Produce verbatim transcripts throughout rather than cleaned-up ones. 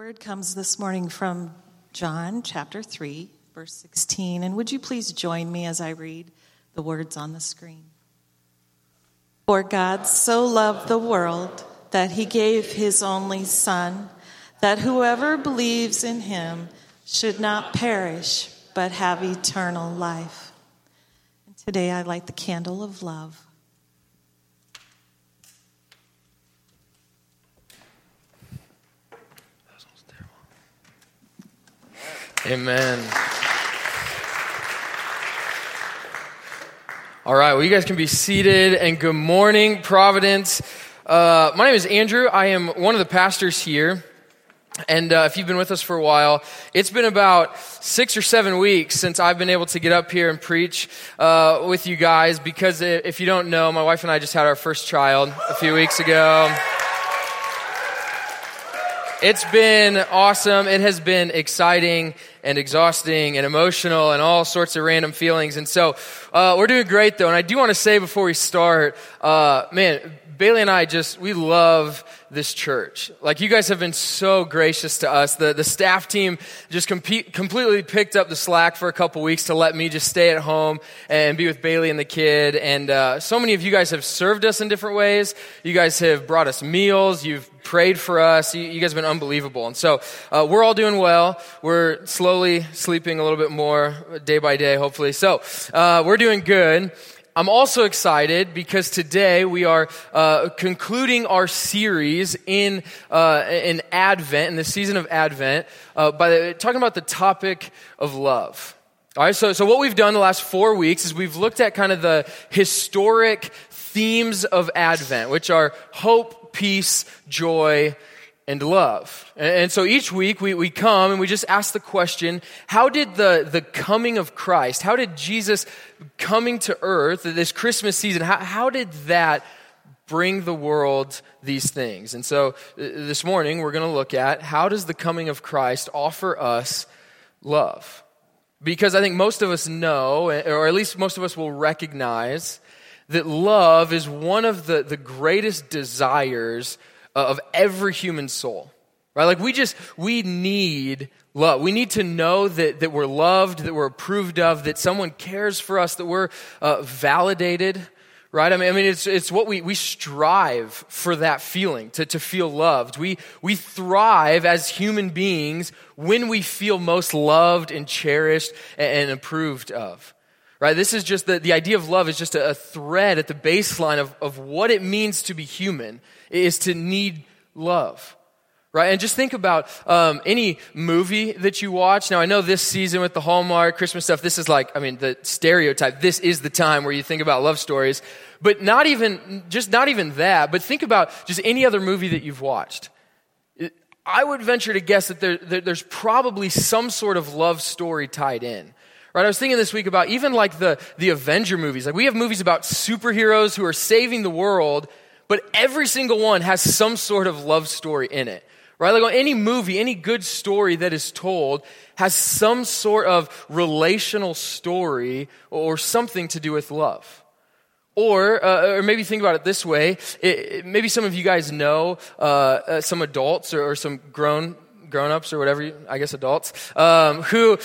Word comes this morning from John chapter three, verse sixteen. And would you please join me as I read the words on the screen? For God so loved the world that he gave his only Son, that whoever believes in him should not perish, but have eternal life. And today I light the candle of love. Amen. All right, well, you guys can be seated, and good morning, Providence. Uh, my name is Andrew. I am one of the pastors here, and uh, if you've been with us for a while, it's been about six or seven weeks since I've been able to get up here and preach uh, with you guys, because if you don't know, my wife and I just had our first child a few weeks ago. It's been awesome. It has been exciting and exhausting and emotional and all sorts of random feelings. And so uh, we're doing great, though. And I do want to say before we start, uh, man, Bailey and I just, we love this church. Like, you guys have been so gracious to us. The the staff team just compete, completely picked up the slack for a couple weeks to let me just stay at home and be with Bailey and the kid. And uh, so many of you guys have served us in different ways. You guys have brought us meals. You've prayed for us. You, you guys have been unbelievable. And so uh, we're all doing well. We're slowly sleeping a little bit more day by day, hopefully. So uh, we're doing good. I'm also excited because today we are uh, concluding our series in uh, in Advent, in the season of Advent, uh, by the, talking about the topic of love. All right, so so what we've done the last four weeks is we've looked at kind of the historic themes of Advent, which are hope, peace, joy, and love. And, and so each week we, we come and we just ask the question, how did the, the coming of Christ, how did Jesus coming to earth this Christmas season, how, how did that bring the world these things? And so this morning we're going to look at, how does the coming of Christ offer us love? Because I think most of us know, or at least most of us will recognize, that love is one of the, the greatest desires of every human soul, right? Like, we just, we need love. We need to know that that we're loved, that we're approved of, that someone cares for us, that we're uh, validated, right? I mean, I mean, it's it's what we we strive for, that feeling, to, to feel loved. We we thrive as human beings when we feel most loved and cherished and, and approved of. Right, this is just, the, the idea of love is just a, a thread at the baseline of, of what it means to be human, is to need love, right? And just think about um, any movie that you watch. Now, I know this season with the Hallmark Christmas stuff, this is like, I mean, the stereotype, this is the time where you think about love stories, but not even, just not even that, but think about just any other movie that you've watched. I would venture to guess that there, there, there's probably some sort of love story tied in. Right, I was thinking this week about even like the, the Avenger movies. Like, we have movies about superheroes who are saving the world, but every single one has some sort of love story in it. Right? Like, any movie, any good story that is told has some sort of relational story or something to do with love. Or, uh, or maybe think about it this way. It, it, maybe some of you guys know uh, uh, some adults or, or some grown grown-ups or whatever, I guess adults, um, who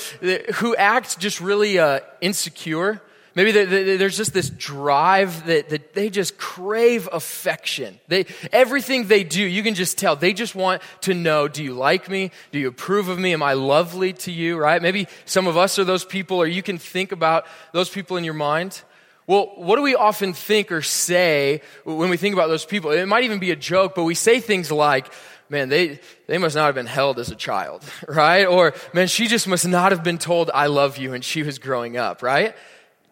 who act just really uh, insecure. Maybe they, they, there's just this drive that, that they just crave affection. They everything they do, you can just tell. They just want to know, do you like me? Do you approve of me? Am I lovely to you, right? Maybe some of us are those people, or you can think about those people in your mind. Well, what do we often think or say when we think about those people? It might even be a joke, but we say things like, man, they, they must not have been held as a child, right? Or, man, she just must not have been told I love you when she was growing up, right?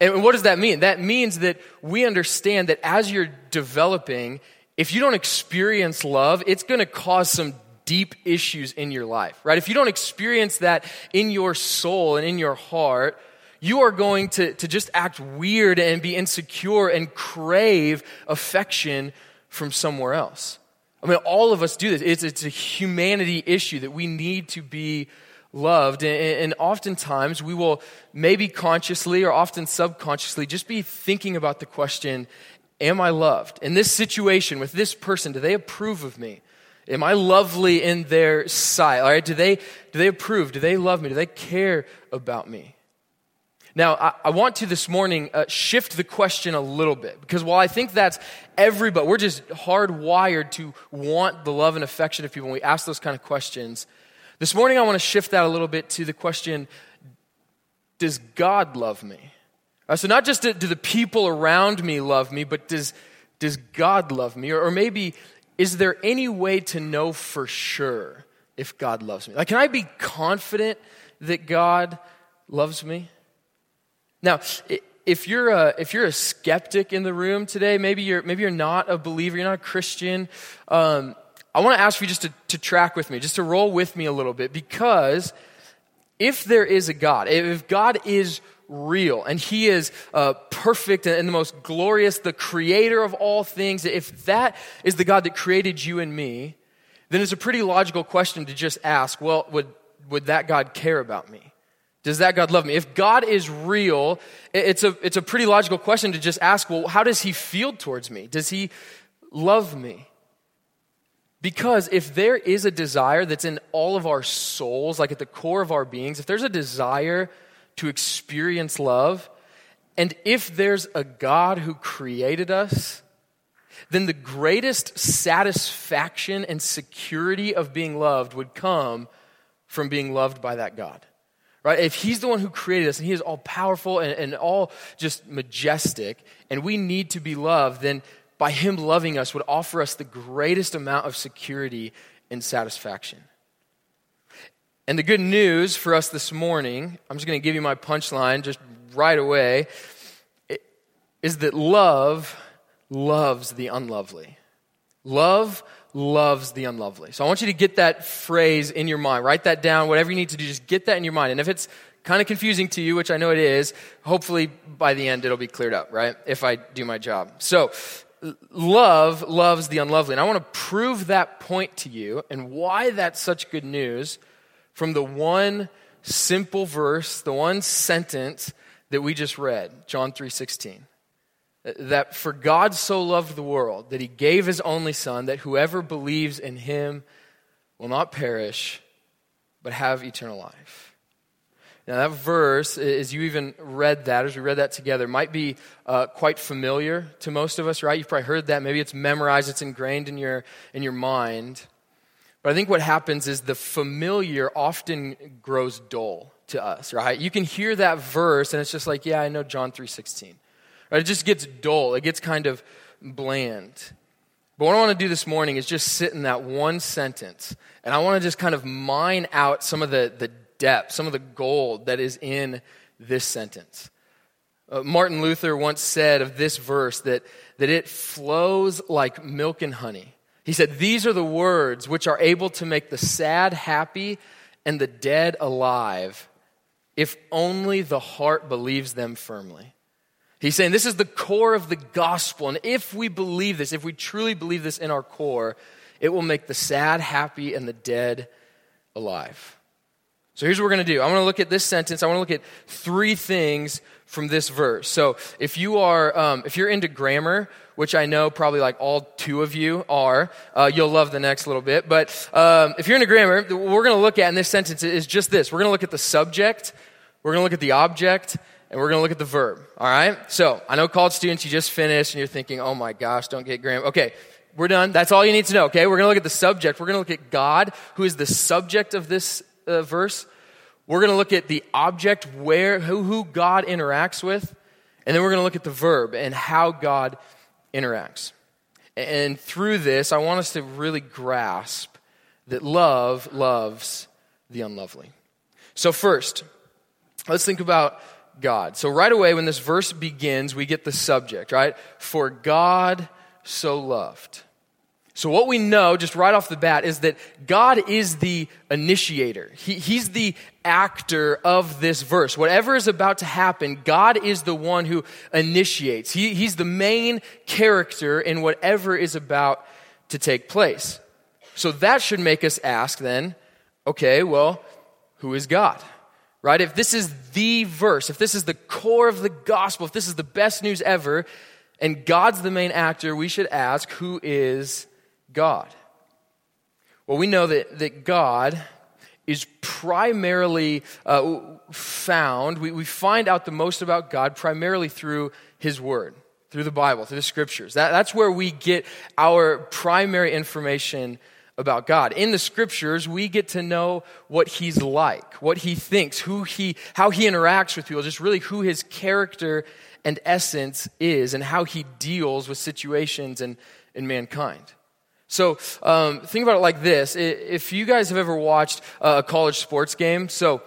And what does that mean? That means that we understand that as you're developing, if you don't experience love, it's going to cause some deep issues in your life, right? If you don't experience that in your soul and in your heart, you are going to, to just act weird and be insecure and crave affection from somewhere else. I mean, all of us do this. It's, it's a humanity issue that we need to be loved. And, and oftentimes we will maybe consciously or often subconsciously just be thinking about the question, am I loved? In this situation with this person, do they approve of me? Am I lovely in their sight? All right, do they do they approve? Do they love me? Do they care about me? Now, I, I want to this morning uh, shift the question a little bit, because while I think that's everybody, we're just hardwired to want the love and affection of people when we ask those kind of questions. This morning, I want to shift that a little bit to the question, does God love me? All right, so not just do, do the people around me love me, but does, does God love me? Or, or maybe, is there any way to know for sure if God loves me? Like, can I be confident that God loves me? Now, if you're a, if you're a skeptic in the room today, maybe you're maybe you're not a believer, you're not a Christian. Um, I want to ask you just to, to track with me, just to roll with me a little bit, because if there is a God, if God is real and He is uh, perfect and the most glorious, the Creator of all things, if that is the God that created you and me, then it's a pretty logical question to just ask: well, would would that God care about me? Does that God love me? If God is real, it's a it's a pretty logical question to just ask, well, how does He feel towards me? Does He love me? Because if there is a desire that's in all of our souls, like at the core of our beings, if there's a desire to experience love, and if there's a God who created us, then the greatest satisfaction and security of being loved would come from being loved by that God. Right? If He's the one who created us and He is all powerful and, and all just majestic, and we need to be loved, then by Him loving us would offer us the greatest amount of security and satisfaction. And the good news for us this morning, I'm just going to give you my punchline just right away, is that love loves the unlovely. Love loves the unlovely. So I want you to get that phrase in your mind. Write that down. Whatever you need to do, just get that in your mind. And if it's kind of confusing to you, which I know it is, hopefully by the end it'll be cleared up, right? If I do my job. So love loves the unlovely. And I want to prove that point to you and why that's such good news from the one simple verse, the one sentence that we just read, John three sixteen. That for God so loved the world that He gave His only Son, that whoever believes in Him will not perish, but have eternal life. Now that verse, as you even read that, as we read that together, might be uh, quite familiar to most of us, right? You've probably heard that. Maybe it's memorized, it's ingrained in your in your mind. But I think what happens is the familiar often grows dull to us, right? You can hear that verse and it's just like, yeah, I know John three sixteen. It just gets dull. It gets kind of bland. But what I want to do this morning is just sit in that one sentence, and I want to just kind of mine out some of the, the depth, some of the gold that is in this sentence. Uh, Martin Luther once said of this verse that, that it flows like milk and honey. He said, "These are the words which are able to make the sad happy and the dead alive, if only the heart believes them firmly." He's saying this is the core of the gospel, and if we believe this, if we truly believe this in our core, it will make the sad happy and the dead alive. So here's what we're going to do. I want to look at this sentence. I want to look at three things from this verse. So if you are, um, if you're into grammar, which I know probably like all two of you are, uh, you'll love the next little bit. But um, if you're into grammar, what we're going to look at in this sentence is just this. We're going to look at the subject. We're going to look at the object. And we're going to look at the verb, all right? So I know college students, you just finished, and you're thinking, oh my gosh, don't get grammar. Okay, we're done. That's all you need to know, okay? We're going to look at the subject. We're going to look at God, who is the subject of this uh, verse. We're going to look at the object, where who, who God interacts with. And then we're going to look at the verb and how God interacts. And, and through this, I want us to really grasp that love loves the unlovely. So first, let's think about God. So right away when this verse begins, we get the subject, right? For God so loved. So what we know just right off the bat is that God is the initiator. He, he's the actor of this verse. Whatever is about to happen, God is the one who initiates. He, he's the main character in whatever is about to take place. So that should make us ask then, okay, well, who is God? Right? If this is the verse, if this is the core of the gospel, if this is the best news ever, and God's the main actor, we should ask, who is God? Well, we know that, that God is primarily uh, found, we, we find out the most about God primarily through his word, through the Bible, through the scriptures. That, that's where we get our primary information about God. In the scriptures, we get to know what he's like, what he thinks, who he, how he interacts with people, just really who his character and essence is and how he deals with situations and, and mankind. So um, think about it like this. If you guys have ever watched a college sports game, so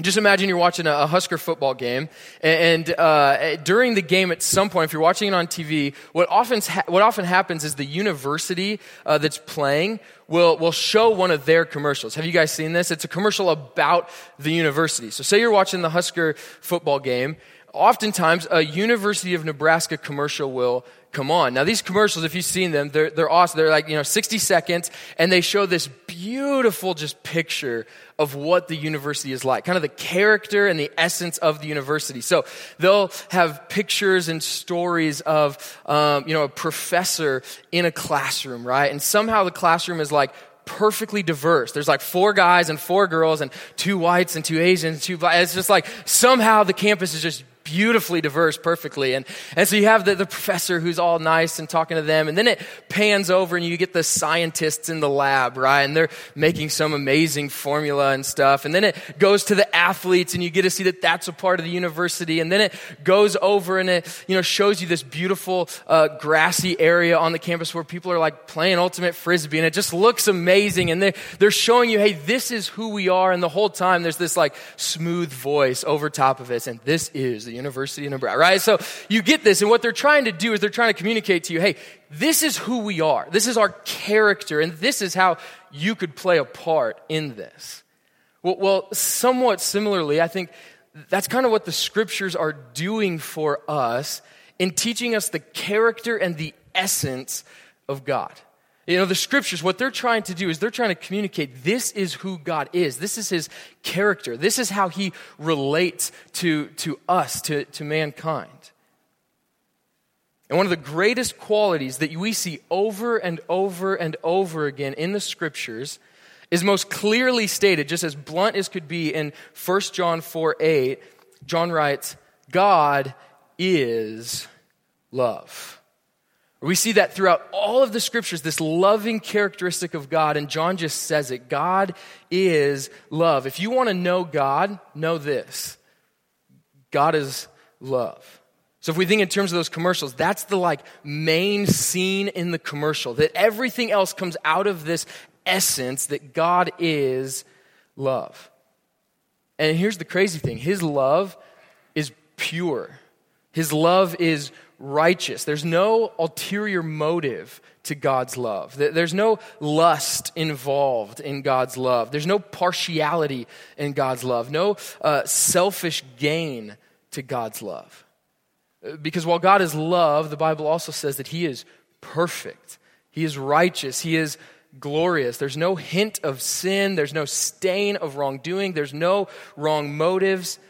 just imagine you're watching a Husker football game, and uh, during the game at some point, if you're watching it on T V, what often ha- what often happens is the university uh, that's playing will will show one of their commercials. Have you guys seen this? It's a commercial about the university. So say you're watching the Husker football game, oftentimes a University of Nebraska commercial will come on. Now these commercials, if you've seen them, they're they're awesome. They're like, you know, sixty seconds, and they show this beautiful just picture of what the university is like, kind of the character and the essence of the university. So they'll have pictures and stories of, um, you know, a professor in a classroom, right? And somehow the classroom is like perfectly diverse. There's like four guys and four girls and two whites and two Asians and two blacks. It's just like somehow the campus is just beautifully diverse, perfectly. And, and so you have the, the professor who's all nice and talking to them. And then it pans over and you get the scientists in the lab, right? And they're making some amazing formula and stuff. And then it goes to the athletes and you get to see that that's a part of the university. And then it goes over and it, you know, shows you this beautiful uh, grassy area on the campus where people are like playing ultimate frisbee. And it just looks amazing. And they're, they're showing you, hey, this is who we are. And the whole time there's this like smooth voice over top of us. And this is the University of Nebraska, right? So you get this, and what they're trying to do is they're trying to communicate to you, hey, this is who we are. This is our character, and this is how you could play a part in this. Well, well somewhat similarly, I think that's kind of what the scriptures are doing for us in teaching us the character and the essence of God. You know, the scriptures, what they're trying to do is they're trying to communicate this is who God is. This is his character. This is how he relates to, to us, to, to mankind. And one of the greatest qualities that we see over and over and over again in the scriptures is most clearly stated, just as blunt as could be, in First John four eight. John writes, God is love. We see that throughout all of the scriptures, this loving characteristic of God, and John just says it. God is love. If you want to know God, know this. God is love. So if we think in terms of those commercials, that's the like main scene in the commercial, that everything else comes out of this essence that God is love. And here's the crazy thing. His love is pure. His love is righteous. There's no ulterior motive to God's love. There's no lust involved in God's love. There's no partiality in God's love. No uh, selfish gain to God's love. Because while God is love, the Bible also says that he is perfect. He is righteous. He is glorious. There's no hint of sin. There's no stain of wrongdoing. There's no wrong motives.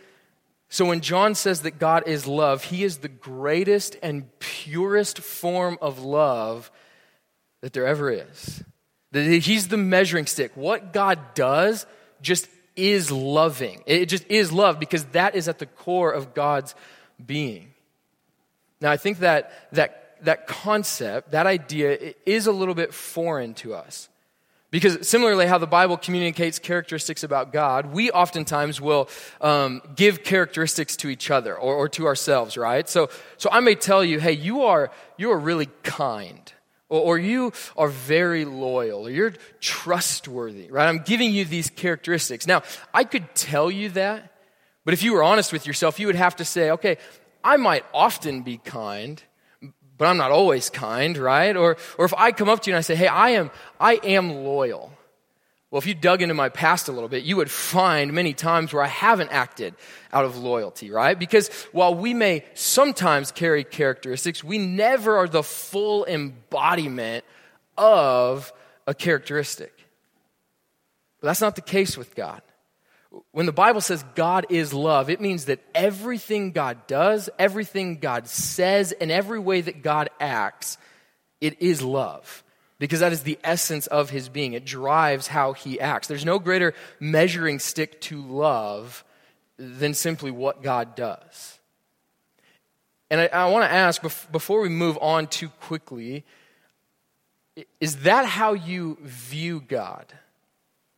So when John says that God is love, he is the greatest and purest form of love that there ever is. He's the measuring stick. What God does just is loving. It just is love, because that is at the core of God's being. Now, I think that that that concept, that idea, is a little bit foreign to us. Because similarly, how the Bible communicates characteristics about God, we oftentimes will um, give characteristics to each other or, or to ourselves, right? So, so I may tell you, hey, you are you are really kind, or, or you are very loyal, or you're trustworthy, right? I'm giving you these characteristics. Now, I could tell you that, but if you were honest with yourself, you would have to say, okay, I might often be kind, but I'm not always kind, right? Or or if I come up to you and I say, hey, I am I am loyal. Well, if you dug into my past a little bit, you would find many times where I haven't acted out of loyalty, right? Because while we may sometimes carry characteristics, we never are the full embodiment of a characteristic. But that's not the case with God. When the Bible says God is love, it means that everything God does, everything God says, and every way that God acts, it is love. because that is the essence of his being. It drives how he acts. There's no greater measuring stick to love than simply what God does. And I, I want to ask, before we move on too quickly, is that how you view God?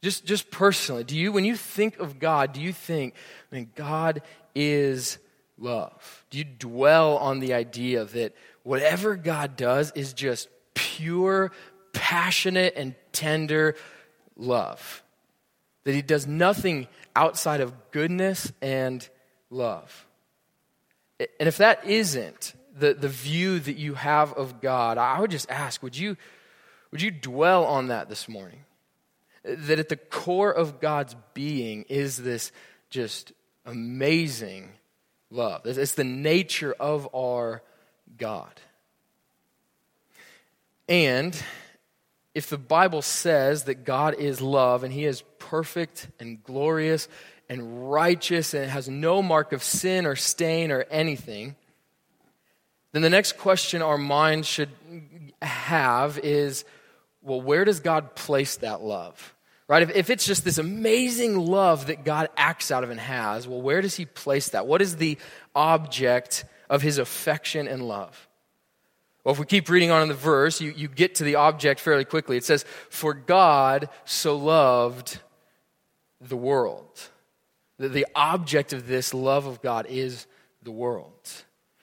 Just just personally, do you, when you think of God, do you think, I mean, God is love? Do you dwell on the idea that whatever God does is just pure, passionate, and tender love? That he does nothing outside of goodness and love. And if that isn't the, the view that you have of God, I would just ask, would you, would you dwell on that this morning? That at the core of God's being is this just amazing love. It's the nature of our God. And if the Bible says that God is love and he is perfect and glorious and righteous and has no mark of sin or stain or anything, then the next question our mind should have is, well, where does God place that love? Right? If, if it's just this amazing love that God acts out of and has, well, where does he place that? What is the object of his affection and love? Well, if we keep reading on in the verse, you, you get to the object fairly quickly. It says, for God so loved the world. The, the object of this love of God is the world.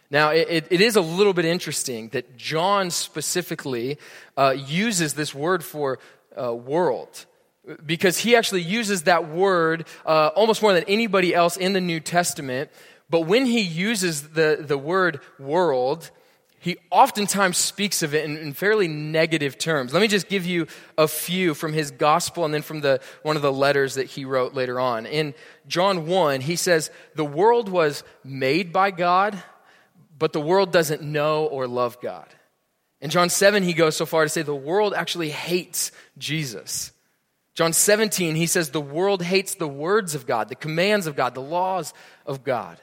Now, it, it is a little bit interesting that John specifically uh, uses this word for uh, world, because he actually uses that word uh, almost more than anybody else in the New Testament. But when he uses the, the word world, he oftentimes speaks of it in, in fairly negative terms. Let me just give you a few from his gospel and then from the one of the letters that he wrote later on. In John one, he says, the world was made by God, but the world doesn't know or love God. In John seven, he goes so far to say the world actually hates Jesus. John seventeen, he says the world hates the words of God, the commands of God, the laws of God.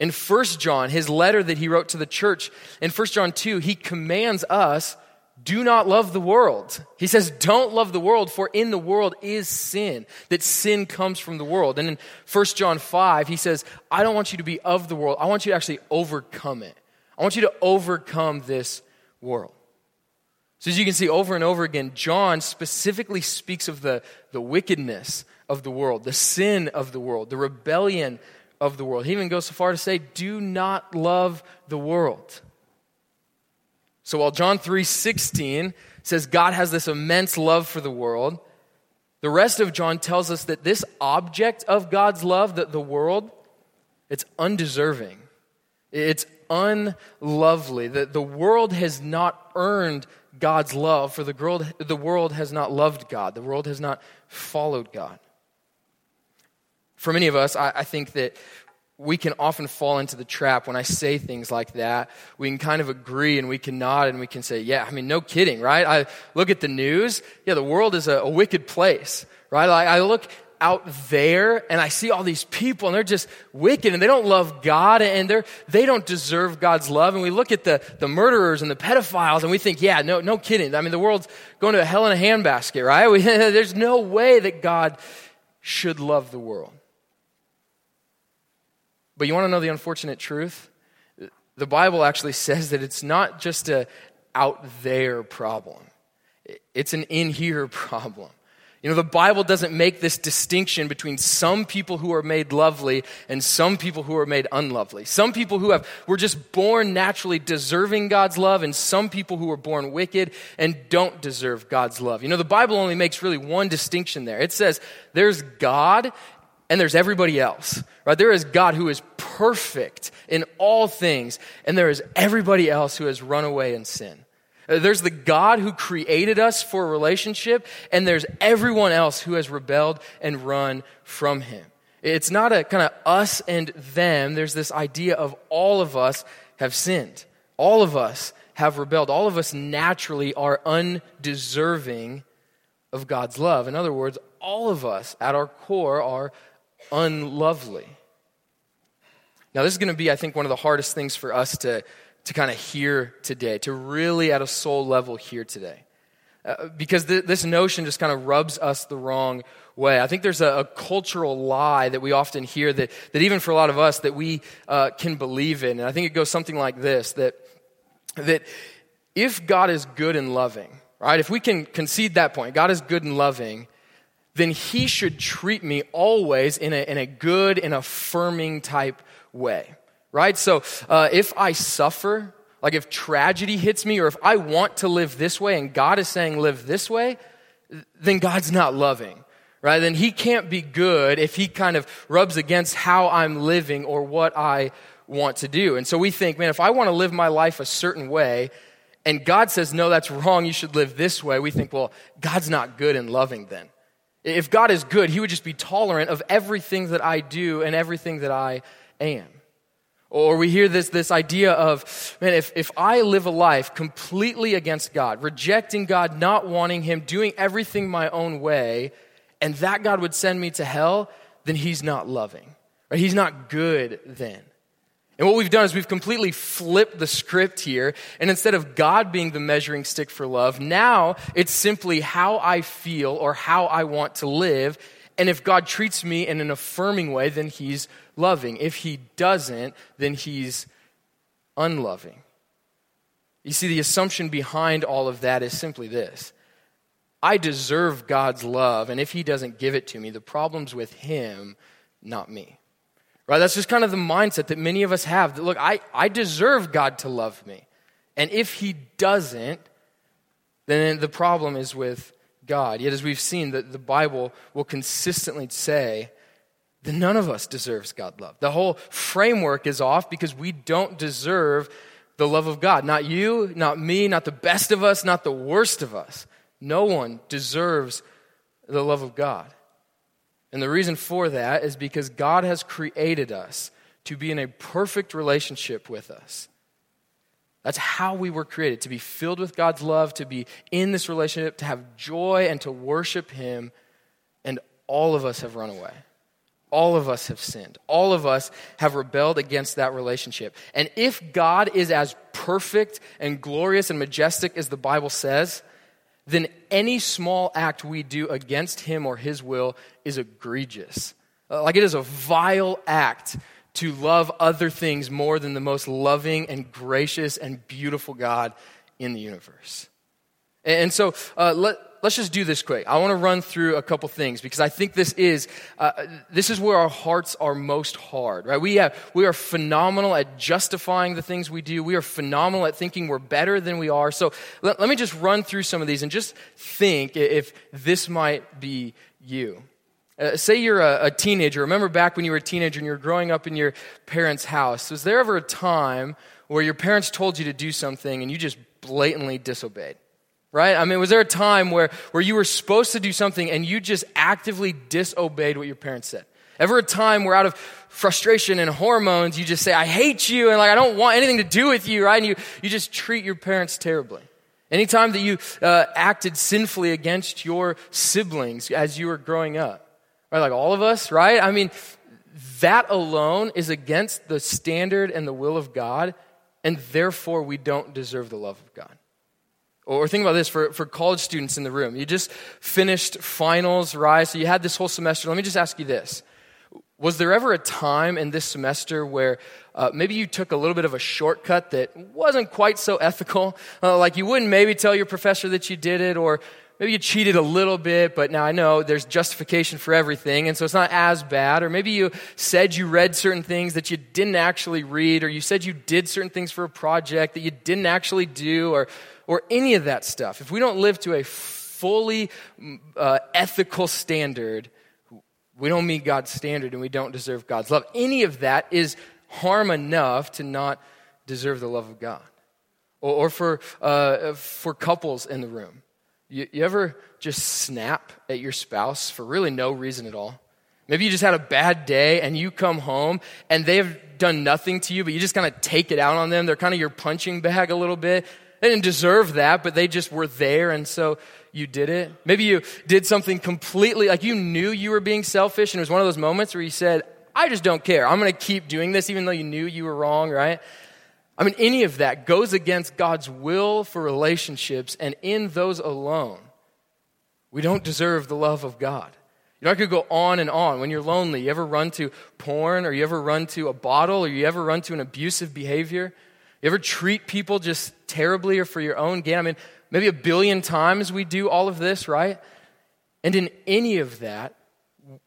In First John, his letter that he wrote to the church, in First John two, he commands us, do not love the world. He says, don't love the world, for in the world is sin, that sin comes from the world. And in First John five, he says, I don't want you to be of the world. I want you to actually overcome it. I want you to overcome this world. So as you can see over and over again, John specifically speaks of the, the wickedness of the world, the sin of the world, the rebellion of the world. He even goes so far to say, do not love the world. So while John three sixteen says God has this immense love for the world, the rest of John tells us that this object of God's love, that the world, it's undeserving. It's unlovely. The, the world has not earned God's love, for the world, the world has not loved God. The world has not followed God. For many of us, I, I think that we can often fall into the trap when I say things like that. We can kind of agree and we can nod and we can say, yeah, I mean, no kidding, right? I look at the news. Yeah, the world is a, a wicked place, right? Like, I look out there and I see all these people and they're just wicked and they don't love God and they're, they don't deserve God's love. And we look at the, the murderers and the pedophiles and we think, yeah, no, no kidding. I mean, the world's going to hell in a handbasket, right? We, there's no way that God should love the world. But you want to know the unfortunate truth? The Bible actually says that it's not just a out there problem. It's an in here problem. You know, the Bible doesn't make this distinction between some people who are made lovely and some people who are made unlovely. Some people who have were just born naturally deserving God's love and some people who were born wicked and don't deserve God's love. You know, the Bible only makes really one distinction there. It says there's God and there's everybody else, right? There is God who is perfect in all things, and there is everybody else who has run away in sin. There's the God who created us for a relationship, and there's everyone else who has rebelled and run from him. It's not a kind of us and them. There's this idea of all of us have sinned. All of us have rebelled. All of us naturally are undeserving of God's love. In other words, all of us at our core are unlovely. Now, this is going to be, I think, one of the hardest things for us to, to kind of hear today, to really at a soul level hear today. uh, because th- this notion just kind of rubs us the wrong way. I think there's a, a cultural lie that we often hear that, that even for a lot of us that we uh, can believe in. And I think it goes something like this, that that if God is good and loving, right? If we can concede that point, God is good and loving, then he should treat me always in a, in a good and affirming type way, right? So uh, if I suffer, like if tragedy hits me, or if I want to live this way and God is saying live this way, then God's not loving, right? Then he can't be good if he kind of rubs against how I'm living or what I want to do. And so we think, man, if I want to live my life a certain way, and God says, no, that's wrong, you should live this way, we think, well, God's not good and loving then. If God is good, he would just be tolerant of everything that I do and everything that I am. Or we hear this, this idea of, man, if, if I live a life completely against God, rejecting God, not wanting him, doing everything my own way, and that God would send me to hell, then he's not loving, right? He's not good then. And what we've done is we've completely flipped the script here, and instead of God being the measuring stick for love, now it's simply how I feel or how I want to live, and if God treats me in an affirming way, then he's loving. If he doesn't, then he's unloving. You see, the assumption behind all of that is simply this. I deserve God's love, and if he doesn't give it to me, the problem's with him, not me. Right, that's just kind of the mindset that many of us have. That, look, I, I deserve God to love me. And if he doesn't, then the problem is with God. Yet as we've seen, that the Bible will consistently say that none of us deserves God's love. The whole framework is off because we don't deserve the love of God. Not you, not me, not the best of us, not the worst of us. No one deserves the love of God. And the reason for that is because God has created us to be in a perfect relationship with us. That's how we were created, to be filled with God's love, to be in this relationship, to have joy and to worship him. And all of us have run away. All of us have sinned. All of us have rebelled against that relationship. And if God is as perfect and glorious and majestic as the Bible says, then any small act we do against him or his will is egregious. Like it is a vile act to love other things more than the most loving and gracious and beautiful God in the universe. And so uh, let, let's just do this quick. I want to run through a couple things because I think this is uh, this is where our hearts are most hard, right? We have, we are phenomenal at justifying the things we do. We are phenomenal at thinking we're better than we are. So let, let me just run through some of these and just think if this might be you. Uh, say you're a, a teenager. Remember back when you were a teenager and you were growing up in your parents' house. Was there ever a time where your parents told you to do something and you just blatantly disobeyed? Right? I mean, was there a time where, where you were supposed to do something and you just actively disobeyed what your parents said? Ever a time where out of frustration and hormones, you just say, I hate you and like I don't want anything to do with you, right? And you, you just treat your parents terribly. Anytime that you uh, acted sinfully against your siblings as you were growing up, right? Like all of us, right? I mean, that alone is against the standard and the will of God, and therefore we don't deserve the love of God. Or think about this for, for college students in the room. You just finished finals, right? So you had this whole semester. Let me just ask you this. Was there ever a time in this semester where uh, maybe you took a little bit of a shortcut that wasn't quite so ethical? Uh, like you wouldn't maybe tell your professor that you did it, or maybe you cheated a little bit, but now I know there's justification for everything, and so it's not as bad. Or maybe you said you read certain things that you didn't actually read, or you said you did certain things for a project that you didn't actually do, or or any of that stuff. If we don't live to a fully uh, ethical standard, we don't meet God's standard and we don't deserve God's love. Any of that is harm enough to not deserve the love of God. Or, or for uh, for couples in the room, you, you ever just snap at your spouse for really no reason at all? Maybe you just had a bad day and you come home and they have done nothing to you, but you just kind of take it out on them. They're kind of your punching bag a little bit. They didn't deserve that, but they just were there, and so you did it. Maybe you did something completely, like you knew you were being selfish, and it was one of those moments where you said, I just don't care. I'm going to keep doing this, even though you knew you were wrong, right? I mean, any of that goes against God's will for relationships, and in those alone, we don't deserve the love of God. You know, I could go on and on. When you're lonely, you ever run to porn, or you ever run to a bottle, or you ever run to an abusive behavior? You ever treat people just terribly or for your own gain? I mean, maybe a billion times we do all of this, right? And in any of that,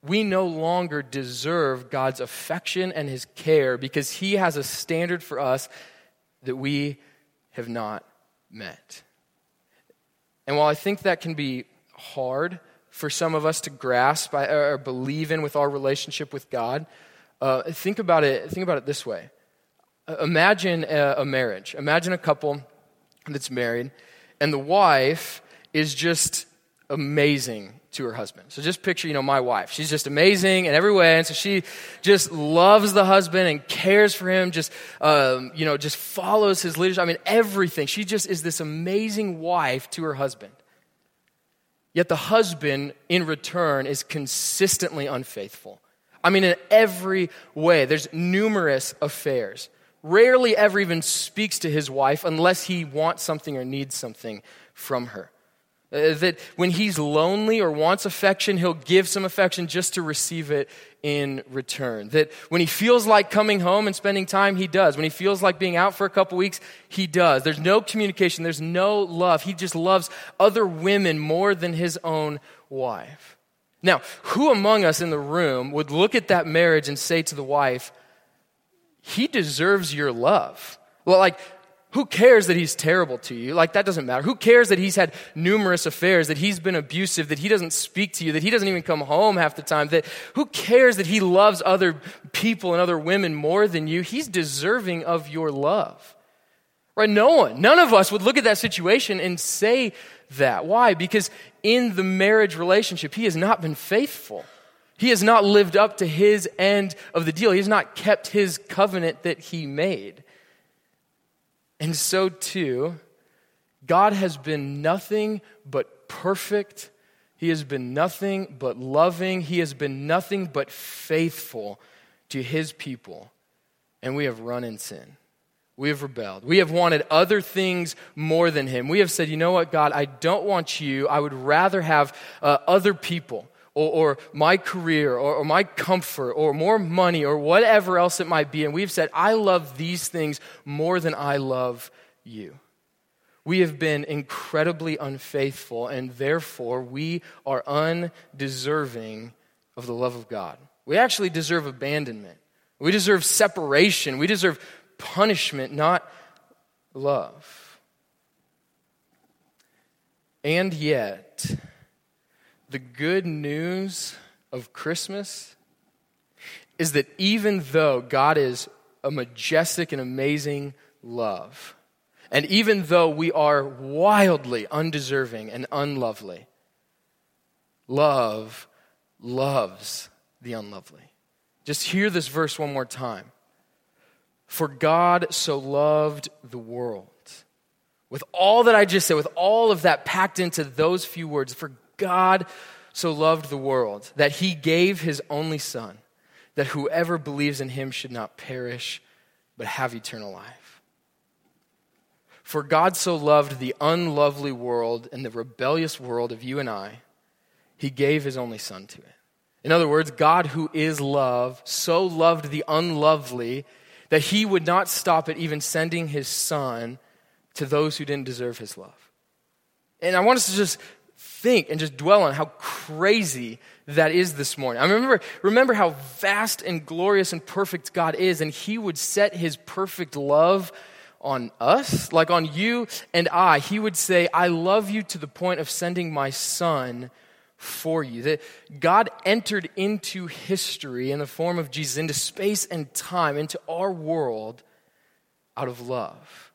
we no longer deserve God's affection and his care because he has a standard for us that we have not met. And while I think that can be hard for some of us to grasp or believe in with our relationship with God, uh, think about it. Think about it this way. Imagine a marriage. Imagine a couple that's married, and the wife is just amazing to her husband. So just picture, you know, my wife. She's just amazing in every way, and so she just loves the husband and cares for him, just, um, you know, just follows his leadership. I mean, everything. She just is this amazing wife to her husband. Yet the husband, in return, is consistently unfaithful. I mean, in every way. There's numerous affairs. Rarely ever even speaks to his wife unless he wants something or needs something from her. Uh, that when he's lonely or wants affection, he'll give some affection just to receive it in return. That when he feels like coming home and spending time, he does. When he feels like being out for a couple weeks, he does. There's no communication. There's no love. He just loves other women more than his own wife. Now, who among us in the room would look at that marriage and say to the wife, he deserves your love? Well, like, who cares that he's terrible to you? Like, that doesn't matter. Who cares that he's had numerous affairs, that he's been abusive, that he doesn't speak to you, that he doesn't even come home half the time? That who cares that he loves other people and other women more than you? He's deserving of your love. Right? No one, none of us would look at that situation and say that. Why? Because in the marriage relationship, he has not been faithful. He has not lived up to his end of the deal. He has not kept his covenant that he made. And so too, God has been nothing but perfect. He has been nothing but loving. He has been nothing but faithful to his people. And we have run in sin. We have rebelled. We have wanted other things more than him. We have said, you know what, God, I don't want you. I would rather have uh, other people. Or, or my career, or, or my comfort, or more money, or whatever else it might be. And we've said, I love these things more than I love you. We have been incredibly unfaithful, and therefore we are undeserving of the love of God. We actually deserve abandonment. We deserve separation. We deserve punishment, not love. And yet, the good news of Christmas is that even though God is a majestic and amazing love, and even though we are wildly undeserving and unlovely, love loves the unlovely. Just hear this verse one more time. For God so loved the world. With all that I just said, with all of that packed into those few words, for God so loved the world that he gave his only son, that whoever believes in him should not perish, but have eternal life. For God so loved the unlovely world and the rebellious world of you and I, he gave his only son to it. In other words, God, who is love, so loved the unlovely that he would not stop at even sending his son to those who didn't deserve his love. And I want us to just think and just dwell on how crazy that is this morning. I remember, remember how vast and glorious and perfect God is, and he would set his perfect love on us, like on you and I. He would say, I love you to the point of sending my son for you. That God entered into history in the form of Jesus, into space and time, into our world out of love.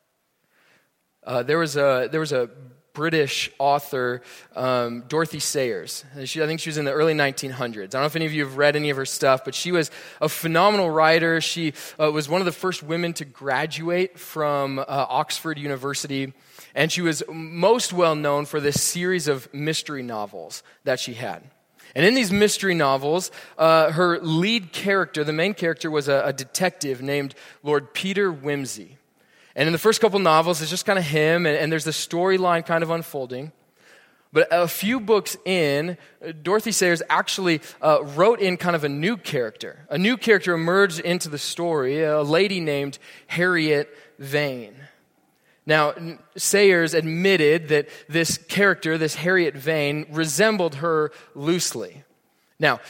Uh, there was a, there was a British author, um, Dorothy Sayers. She, I think she was in the early nineteen hundreds. I don't know if any of you have read any of her stuff, but she was a phenomenal writer. She uh, was one of the first women to graduate from uh, Oxford University, and she was most well known for this series of mystery novels that she had. And in these mystery novels, uh, her lead character, the main character, was a, a detective named Lord Peter Wimsey. And in the first couple novels, it's just kind of him, and, and there's this storyline kind of unfolding. But a few books in, Dorothy Sayers actually uh, wrote in kind of a new character. A new character emerged into the story, a lady named Harriet Vane. Now, Sayers admitted that this character, this Harriet Vane, resembled her loosely. Now,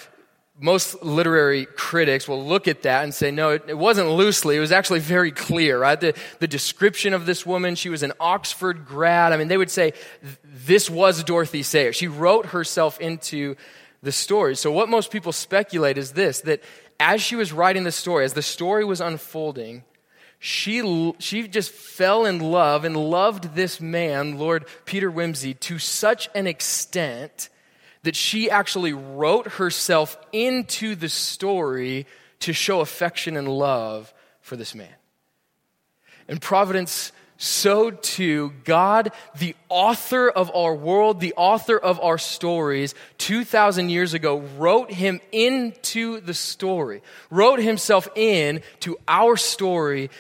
most literary critics will look at that and say, no, it, it wasn't loosely. It was actually very clear, right? The, the description of this woman, she was an Oxford grad. I mean, they would say this was Dorothy Sayers. She wrote herself into the story. So what most people speculate is this, that as she was writing the story, as the story was unfolding, she she just fell in love and loved this man, Lord Peter Wimsey, to such an extent that she actually wrote herself into the story to show affection and love for this man. In providence, so too, God, the author of our world, the author of our stories, two thousand years ago, wrote him into the story, wrote himself in to our story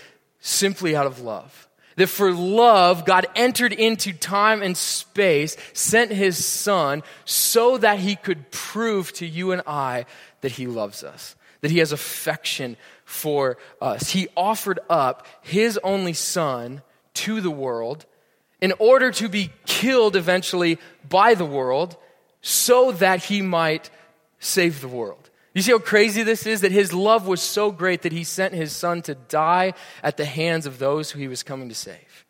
simply out of love. That for love, God entered into time and space, sent his son so that he could prove to you and I that he loves us, that he has affection for us. He offered up his only son to the world in order to be killed eventually by the world so that he might save the world. You see how crazy this is? That his love was so great that he sent his son to die at the hands of those who he was coming to save.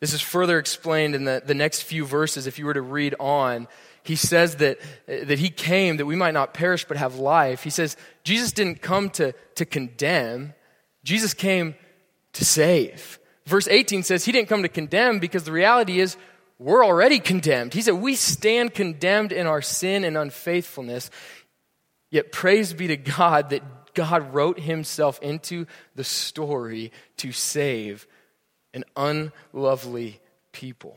This is further explained in the, the next few verses. If you were to read on, he says that, that he came that we might not perish but have life. He says Jesus didn't come to, to condemn. Jesus came to save. Verse eighteen says he didn't come to condemn because the reality is we're already condemned. He said, we stand condemned in our sin and unfaithfulness. Yet praise be to God that God wrote himself into the story to save an unlovely people.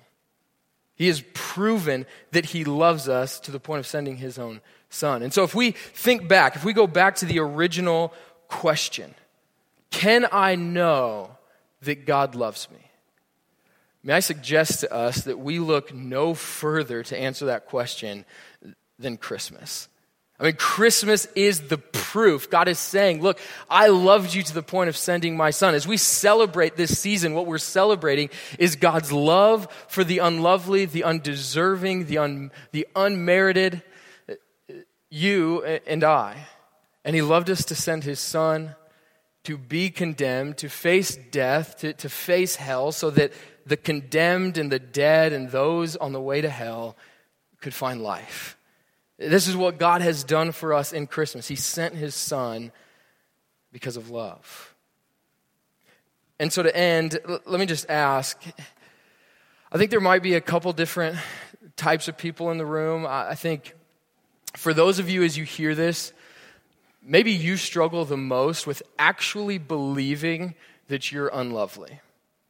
He has proven that he loves us to the point of sending his own son. And so if we think back, if we go back to the original question, can I know that God loves me? May I suggest to us that we look no further to answer that question than Christmas. I mean, Christmas is the proof. God is saying, look, I loved you to the point of sending my son. As we celebrate this season, what we're celebrating is God's love for the unlovely, the undeserving, the, un- the unmerited, you and I. And he loved us to send his son to be condemned, to face death, to, to face hell, so that the condemned and the dead and those on the way to hell could find life. This is what God has done for us in Christmas. He sent his son because of love. And so to end, let me just ask, I think there might be a couple different types of people in the room. I think for those of you as you hear this, maybe you struggle the most with actually believing that you're unlovely.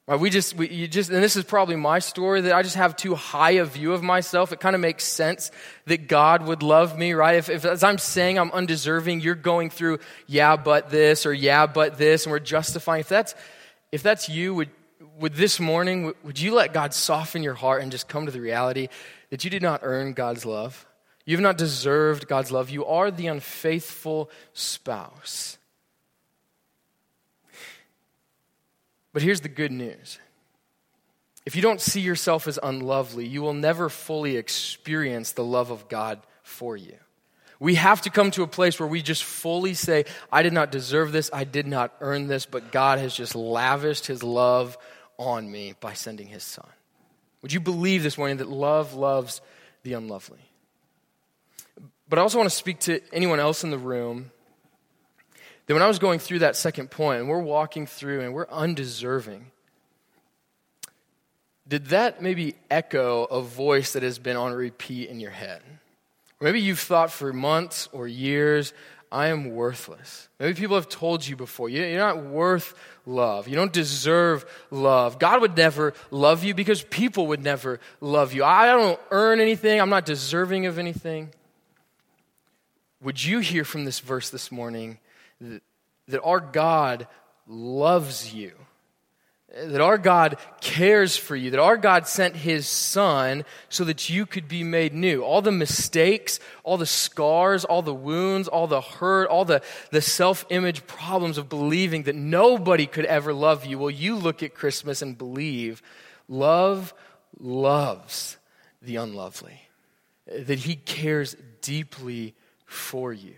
Right? We just, we, you just, and this is probably my story, that I just have too high a view of myself. It kind of makes sense that God would love me, right? If, if as I'm saying I'm undeserving, you're going through, yeah, but this, or yeah, but this, and we're justifying. If that's, if that's you, would, would this morning, would, would you let God soften your heart and just come to the reality that you did not earn God's love? You've not deserved God's love. You are the unfaithful spouse. But here's the good news. If you don't see yourself as unlovely, you will never fully experience the love of God for you. We have to come to a place where we just fully say, I did not deserve this, I did not earn this, but God has just lavished his love on me by sending his son. Would you believe this morning that love loves the unlovely? But I also want to speak to anyone else in the room that when I was going through that second point, and we're walking through and we're undeserving, did that maybe echo a voice that has been on repeat in your head? Or maybe you've thought for months or years, I am worthless. Maybe people have told you before, you're not worth love. You don't deserve love. God would never love you because people would never love you. I don't earn anything. I'm not deserving of anything. Would you hear from this verse this morning that our God loves you, that our God cares for you, that our God sent his son so that you could be made new. All the mistakes, all the scars, all the wounds, all the hurt, all the, the self-image problems of believing that nobody could ever love you. Well, you look at Christmas and believe love loves the unlovely, that he cares deeply for you.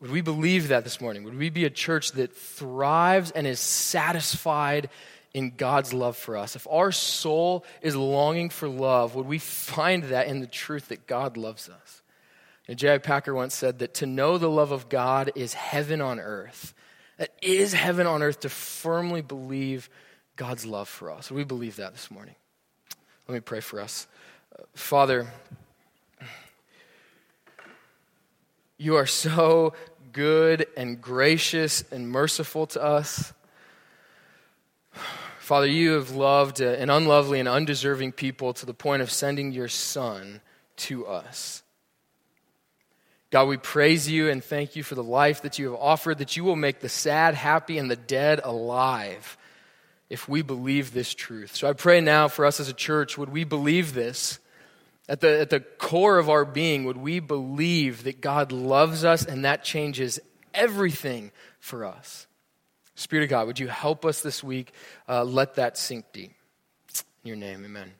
Would we believe that this morning? Would we be a church that thrives and is satisfied in God's love for us? If our soul is longing for love, would we find that in the truth that God loves us? And J I Packer once said that to know the love of God is heaven on earth. It is heaven on earth to firmly believe God's love for us. Would we believe that this morning? Let me pray for us. Father, you are so good and gracious and merciful to us. Father, you have loved an unlovely and undeserving people to the point of sending your son to us. God, we praise you and thank you for the life that you have offered, that you will make the sad happy and the dead alive if we believe this truth. So I pray now for us as a church, would we believe this? At the, at the core of our being, would we believe that God loves us and that changes everything for us? Spirit of God, would you help us this week? Uh, let that sink deep. In your name, amen.